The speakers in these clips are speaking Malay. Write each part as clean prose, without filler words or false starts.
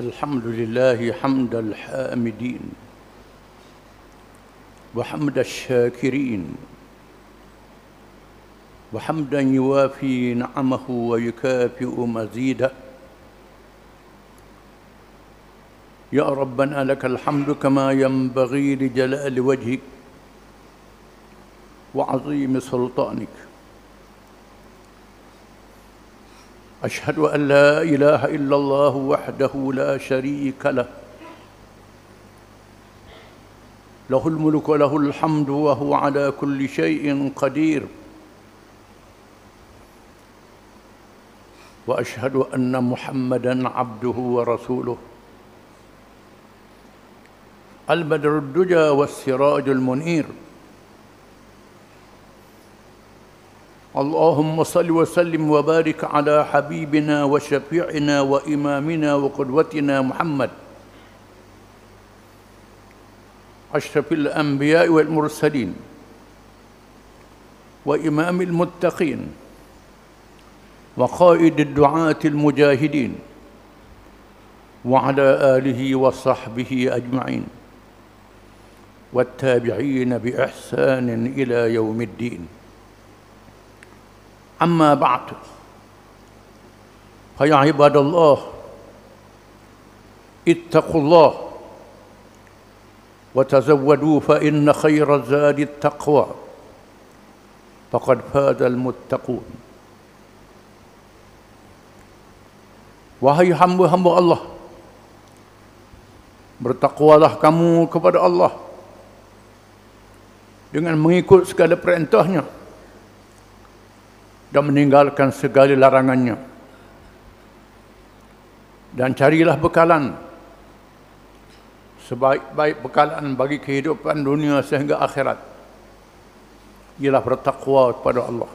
الحمد لله حمد الحامدين وحمد الشاكرين وحمدا يوافي نعمه ويكافئ مزيده. يا ربنا لك الحمد كما ينبغي لجلال وجهك وعظيم سلطانك. أشهد أن لا إله إلا الله وحده لا شريك له، له الملك وله الحمد وهو على كل شيء قدير. وأشهد أن محمدًا عبده ورسوله البدر الدجى والسراج المنير. اللهم صل وسلم وبارك على حبيبنا وشفيعنا وإمامنا وقدوتنا محمد أشرف الأنبياء والمرسلين وإمام المتقين وقائد الدعاة المجاهدين وعلى آله وصحبه أجمعين والتابعين بإحسان إلى يوم الدين. أما بعد، فيا عباد الله اتقوا الله وتزودوا فإن خير الزاد التقوى فقد فاز المتقون. Wahai hamba-hamba Allah, bertakwalah kamu kepada Allah dengan mengikut segala perintahnya dan meninggalkan segala larangannya, dan carilah bekalan sebaik-baik bekalan bagi kehidupan dunia sehingga akhirat ialah bertakwa kepada Allah.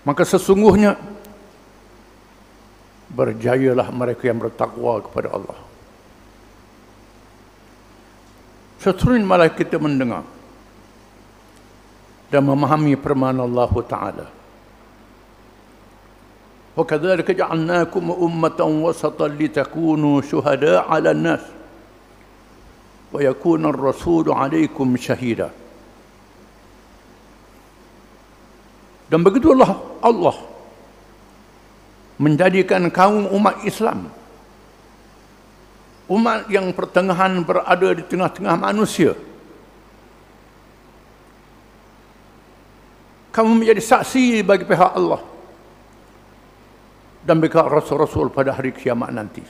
Maka sesungguhnya berjayalah mereka yang bertakwa kepada Allah. Seterusnya malah kita mendengar dan memahami firman Allah Ta'ala. وَكَذَلِكَ جَعَلْنَاكُمْ أُمَّةً وَسَطًا لِتَكُونُوا شُهَدَاءَ عَلَى النَّاسِ وَيَكُونَ الرَّسُولُ عَلَيْكُمْ شَهِيدًا. Dan begitulah Allah menjadikan kaum umat Islam, umat yang pertengahan berada di tengah-tengah manusia. Kamu menjadi saksi bagi pihak Allah dan bagi Rasul-Rasul pada hari kiamat nanti.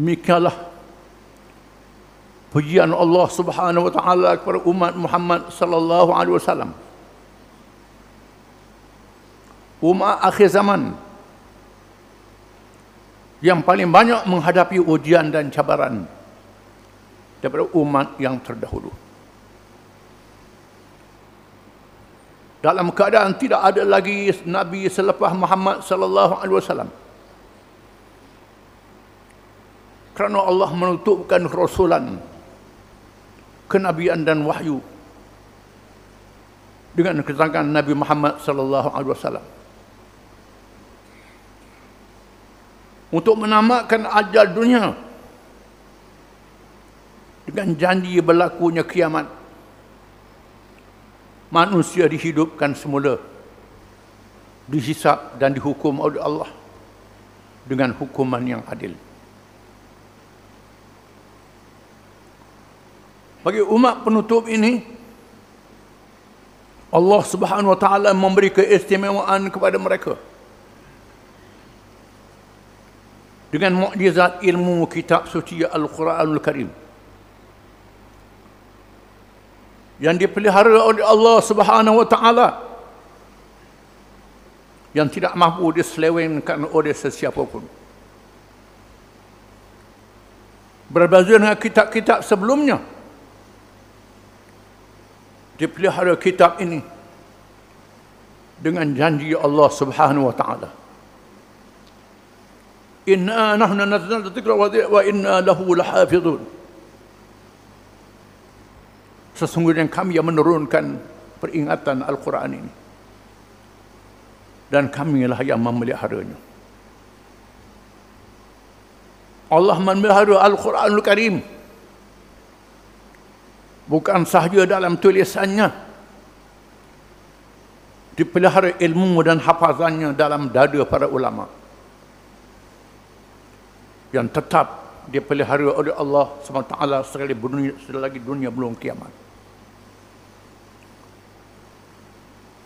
Mikalah pujian Allah Subhanahu Wa Taala kepada umat Muhammad Sallallahu Alaihi Wasallam, umat akhir zaman yang paling banyak menghadapi ujian dan cabaran daripada umat yang terdahulu. Dalam keadaan tidak ada lagi Nabi selepas Muhammad sallallahu alaihi wasallam, kerana Allah menutupkan kerasulan, kenabian dan wahyu dengan kedatangan Nabi Muhammad sallallahu alaihi wasallam, untuk menamatkan ajal dunia dengan janji berlakunya kiamat, manusia dihidupkan semula, dihisap dan dihukum oleh Allah dengan hukuman yang adil. Bagi umat penutup ini, Allah Subhanahu Wa Taala memberi keistimewaan kepada mereka dengan mukjizat ilmu kitab suci Al-Quranul Karim yang dipelihara oleh Allah Subhanahu Wa Taala, yang tidak mampu diselewengkan oleh sesiapa pun. Berbeza dengan kitab-kitab sebelumnya, dipelihara kitab ini dengan janji Allah Subhanahu Wa Taala. Inna nahnu nazzalna dzikra wa inna lahu lahafizun. Sesungguhnya kami yang menurunkan peringatan Al-Quran ini, dan kamilah yang memeliharanya. Allah memelihara Al-Quranul Karim, bukan sahaja dalam tulisannya, dipelihara ilmu dan hafazannya dalam dada para ulama, yang tetap dipelihara oleh Allah SWT selagi dunia belum kiamat.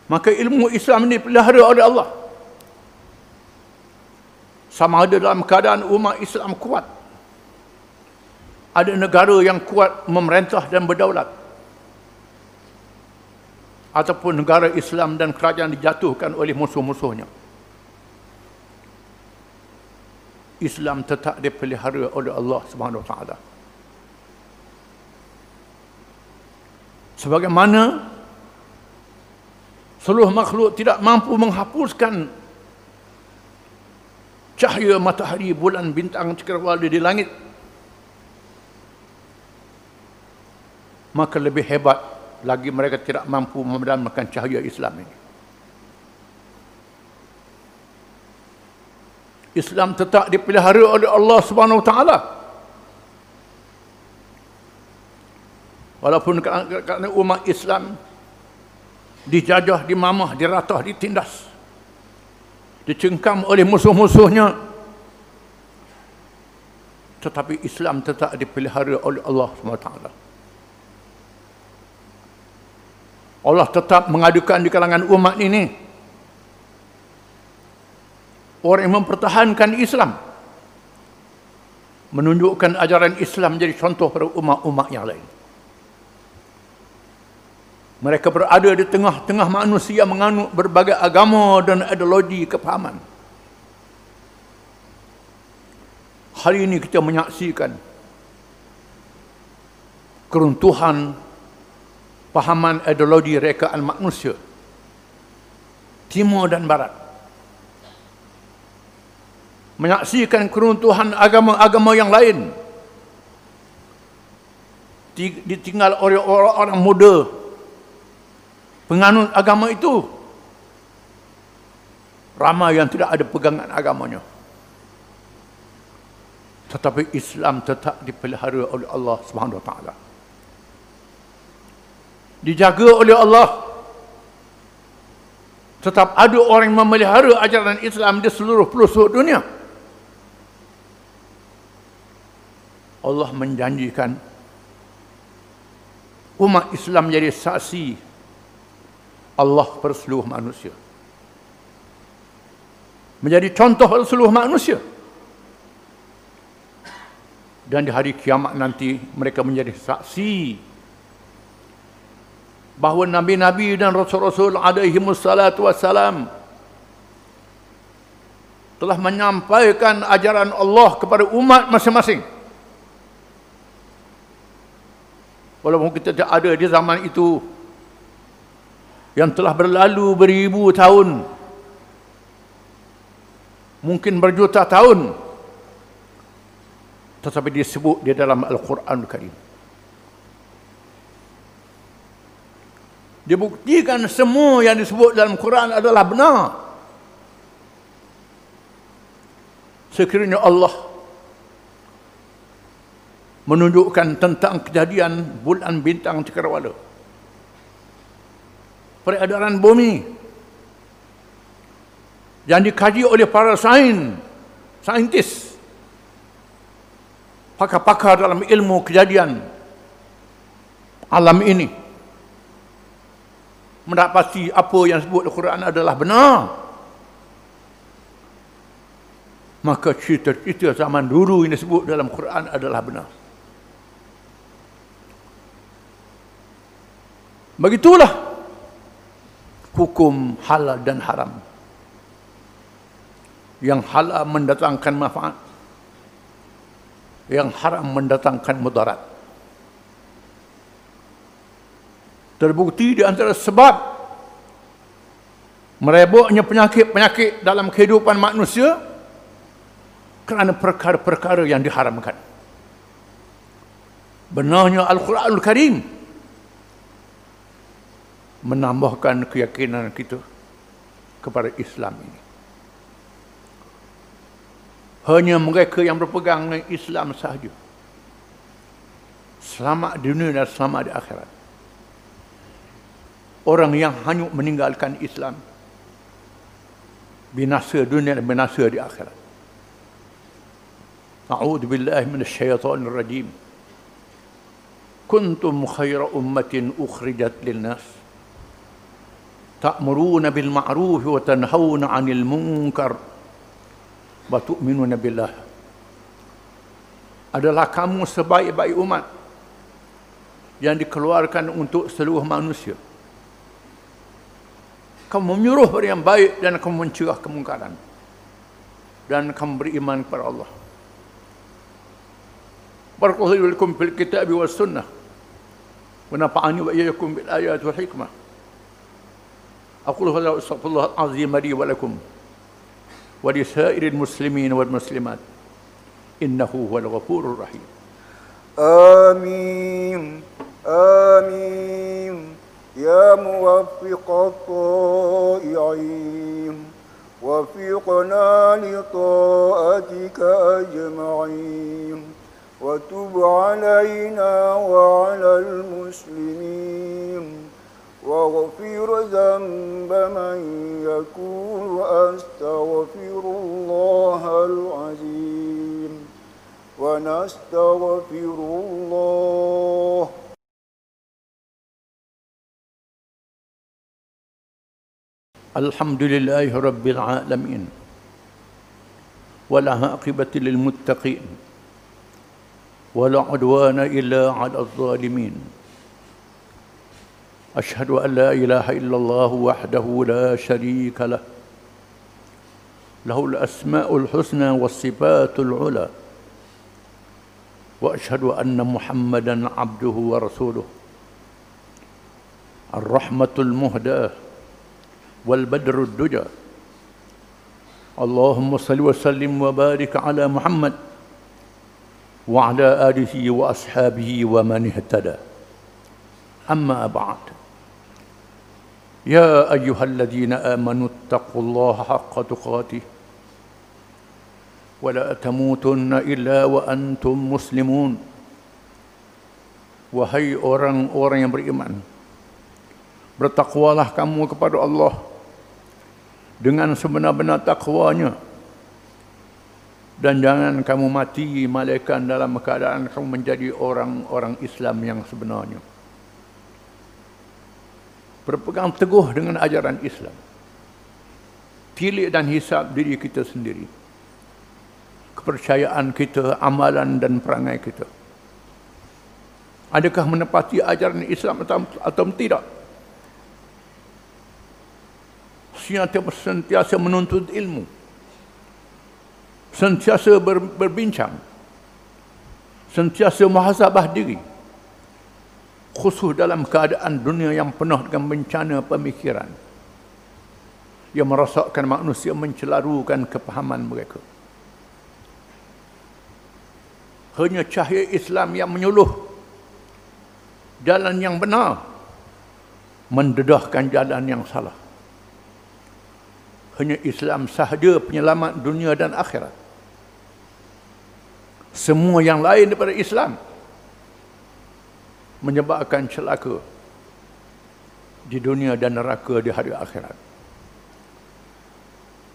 Maka ilmu Islam ini dipelihara oleh Allah, sama ada dalam keadaan umat Islam kuat, ada negara yang kuat memerintah dan berdaulat, ataupun negara Islam dan kerajaan dijatuhkan oleh musuh-musuhnya, Islam tetap dipelihara oleh Allah SWT. Sebagaimana seluruh makhluk tidak mampu menghapuskan cahaya matahari, bulan, bintang, cakrawala di langit, maka lebih hebat lagi mereka tidak mampu memadamkan cahaya Islam ini. Islam tetap dipelihara oleh Allah Subhanahu Wa Taala, walaupun kerana umat Islam dijajah, dimamah, diratah, ditindas, dicengkam oleh musuh-musuhnya, tetapi Islam tetap dipelihara oleh Allah SWT. Allah tetap mengadukan di kalangan umat ini orang yang mempertahankan Islam, menunjukkan ajaran Islam jadi contoh kepada umat-umat yang lain. Mereka berada di tengah-tengah manusia menganut berbagai agama dan ideologi kepahaman. Hari ini kita menyaksikan keruntuhan pahaman ideologi rekaan manusia, timur dan barat. Menyaksikan keruntuhan agama-agama yang lain, ditinggal oleh orang-orang muda penganut agama itu. Ramai yang tidak ada pegangan agamanya, tetapi Islam tetap dipelihara oleh Allah SWT, dijaga oleh Allah. Tetap ada orang yang memelihara ajaran Islam di seluruh pelosok dunia. Allah menjanjikan umat Islam jadi saksi Allah kepada seluruh manusia, menjadi contoh kepada seluruh manusia, dan di hari kiamat nanti mereka menjadi saksi bahawa Nabi-Nabi dan Rasul-Rasul alaihimussalatu wassalam telah menyampaikan ajaran Allah kepada umat masing-masing. Walaupun kita tidak ada di zaman itu yang telah berlalu beribu tahun, mungkin berjuta tahun, tetapi disebut di dalam Al-Quran Karim. Dibuktikan semua yang disebut dalam Quran adalah benar. Sekiranya Allah menunjukkan tentang kejadian bulan, bintang, cakrawala, peredaran bumi yang dikaji oleh para saintis, pakar-pakar dalam ilmu kejadian alam ini, mendapati apa yang disebut di Quran adalah benar, maka cerita-cerita zaman dulu yang disebut dalam Quran adalah benar. Begitulah hukum halal dan haram. Yang halal mendatangkan manfaat, yang haram mendatangkan mudarat. Terbukti di antara sebab merebaknya penyakit-penyakit dalam kehidupan manusia kerana perkara-perkara yang diharamkan. Benarnya Al-Quranul Karim menambahkan keyakinan kita kepada Islam ini. Hanya mereka yang berpegang dengan Islam sahaja selamat di dunia dan selamat di akhirat. Orang yang hanyut meninggalkan Islam binasa dunia dan binasa di akhirat. A'udzu billahi minasyaitonir rajim. Kuntum khayra ummatin ukhrijat linnas ta'muruna bil ma'ruf wa tanhauna 'anil munkar wa tu'minuna billah. Adalah kamu sebaik-baik umat yang dikeluarkan untuk seluruh manusia. Kamu menyuruh kepada yang baik dan kamu mencegah kemungkaran, dan kamu beriman kepada Allah. Barakallahu lakum fil kitabi was sunnah wa nafa'ani wa iyyakum bil ayati wal hikmah. Aqulu hadza wa astaghfirullahal azim li wa lakum wa li sa'iril muslimin wal muslimat innahu huwal ghafurur rahim. Amin amin ya muwaffiqat ta'i'in wafiqna li ta'atika ajma'in وتب علينا وعلى المسلمين واغفر ذنب من يكون أستغفر الله العظيم ونستغفر الله. الحمد لله رب العالمين والعاقبة للمتقين ولا عدوان إلا على الظالمين. أشهد أن لا إله إلا الله وحده لا شريك له، له الأسماء الحسنى والصفات العلى، وأشهد أن محمدًا عبده ورسوله الرحمة المهداة والبدر الدجى. اللهم صل وسلم وبارك على محمد وعلى آله وأصحابه ومن اهتدى. أما بعد، يا أيها الذين آمنوا اتقوا الله حق تقاته ولا تموتن إلا وأنتم مسلمون. Wahai orang-orang yang beriman, bertakwalah kamu kepada Allah dengan sebenar-benar takwanya, dan jangan kamu mati malaikat dalam keadaan kamu menjadi orang-orang Islam yang sebenarnya. Berpegang teguh dengan ajaran Islam, tilik dan hisap diri kita sendiri, kepercayaan kita, amalan dan perangai kita. Adakah menepati ajaran Islam atau tidak? Sentiasa menuntut ilmu, sentiasa berbincang, sentiasa muhasabah diri, khusus dalam keadaan dunia yang penuh dengan bencana pemikiran yang merosakkan manusia, mencelarukan kepahaman mereka. Hanya cahaya Islam yang menyuluh jalan yang benar, mendedahkan jalan yang salah. Hanya Islam sahaja penyelamat dunia dan akhirat. Semua yang lain daripada Islam menyebabkan celaka di dunia dan neraka di hari akhirat.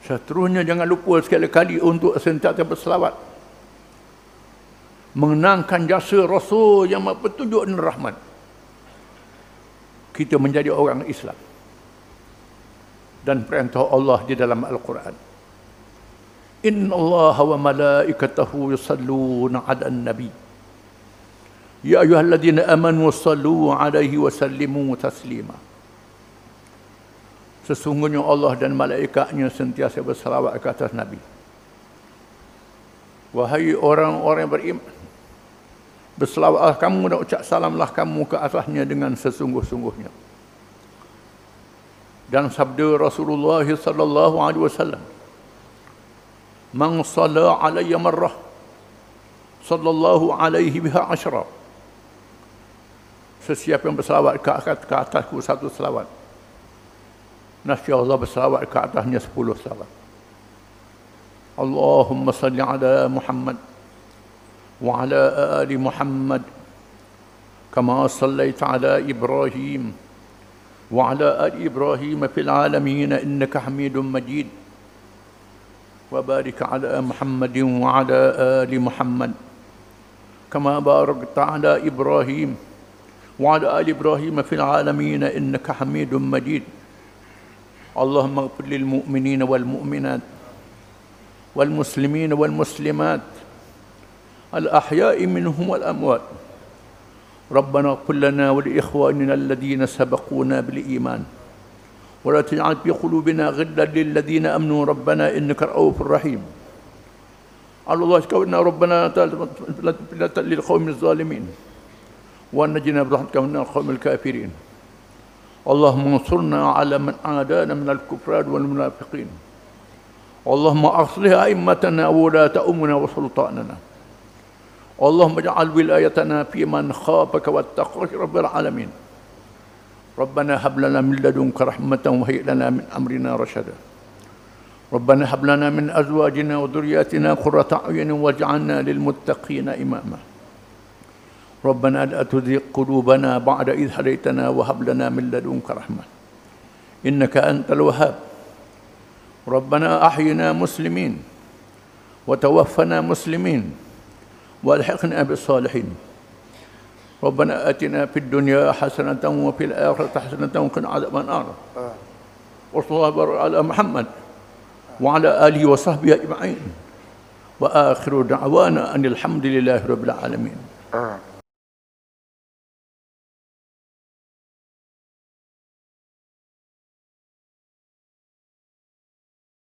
Seterusnya, jangan lupa sekali-kali untuk sentiasa berselawat, mengenangkan jasa Rasul yang petunjuk dan rahmat. Kita menjadi orang Islam, dan perintah Allah di dalam Al-Quran. Inna Allah wa malaikatahu yusalluna ala nabi. Ya ayuhalladina amanu sallu alaihi wa sallimu taslima. Sesungguhnya Allah dan malaikatnya sentiasa bersalawat ke atas Nabi. Wahai orang-orang beriman, bersalawatlah kamu dan ucap salamlah kamu ke atasnya dengan sesungguh-sungguhnya. Dan sabda Rasulullah sallallahu alaihi wasallam, "Man shalla 'alayya marrah, sallallahu alaihi biha ashra." Sesiapa yang berselawat ke atasku satu selawat, نشي الله بساوى كعته نسبوله سوا. اللهم صل على محمد وعلى آل محمد كما صليت على إبراهيم وعلى آل إبراهيم في العالمين إنك حميد مجيد وبارك على محمد وعلى آل محمد كما باركت على إبراهيم وعلى آل إبراهيم في العالمين إنك حميد مجيد اللهم اغفر للمؤمنين والمؤمنات والمسلمين والمسلمات الأحياء منهم والأموات ربنا اغفر لنا ولإخواننا الذين سبقونا بالإيمان ولا تجعل في قلوبنا غلا للذين آمنوا ربنا إنك رؤوف رحيم الله يشكرنا ربنا لا تضل القوم الظالمين ونجنا برحمتك من القوم الكافرين اللهم انصرنا على من عادانا من الكفار والمنافقين اللهم أصلح أئمتنا وولاة أمورنا وسلطاننا اللهم اجعل ولايتنا في من خافك واتقاك رب العالمين ربنا هب لنا من لدنك رحمة وهيئ لنا من أمرنا رشدا ربنا هب لنا من أزواجنا وذرياتنا قرة أعين واجعلنا للمتقين إماما ربنا لا تزغ قلوبنا بعد إذ هديتنا وهب لنا من لدنك رحمة إنك أنت الوهاب ربنا أحينا مسلمين وتوفنا مسلمين وألحقنا بالصالحين ربنا آتنا في الدنيا حسنة وفي الآخرة حسنة وقنا عذاب النار وصلى الله على محمد وعلى آله وصحبه أجمعين وآخر دعوانا أن الحمد لله رب العالمين.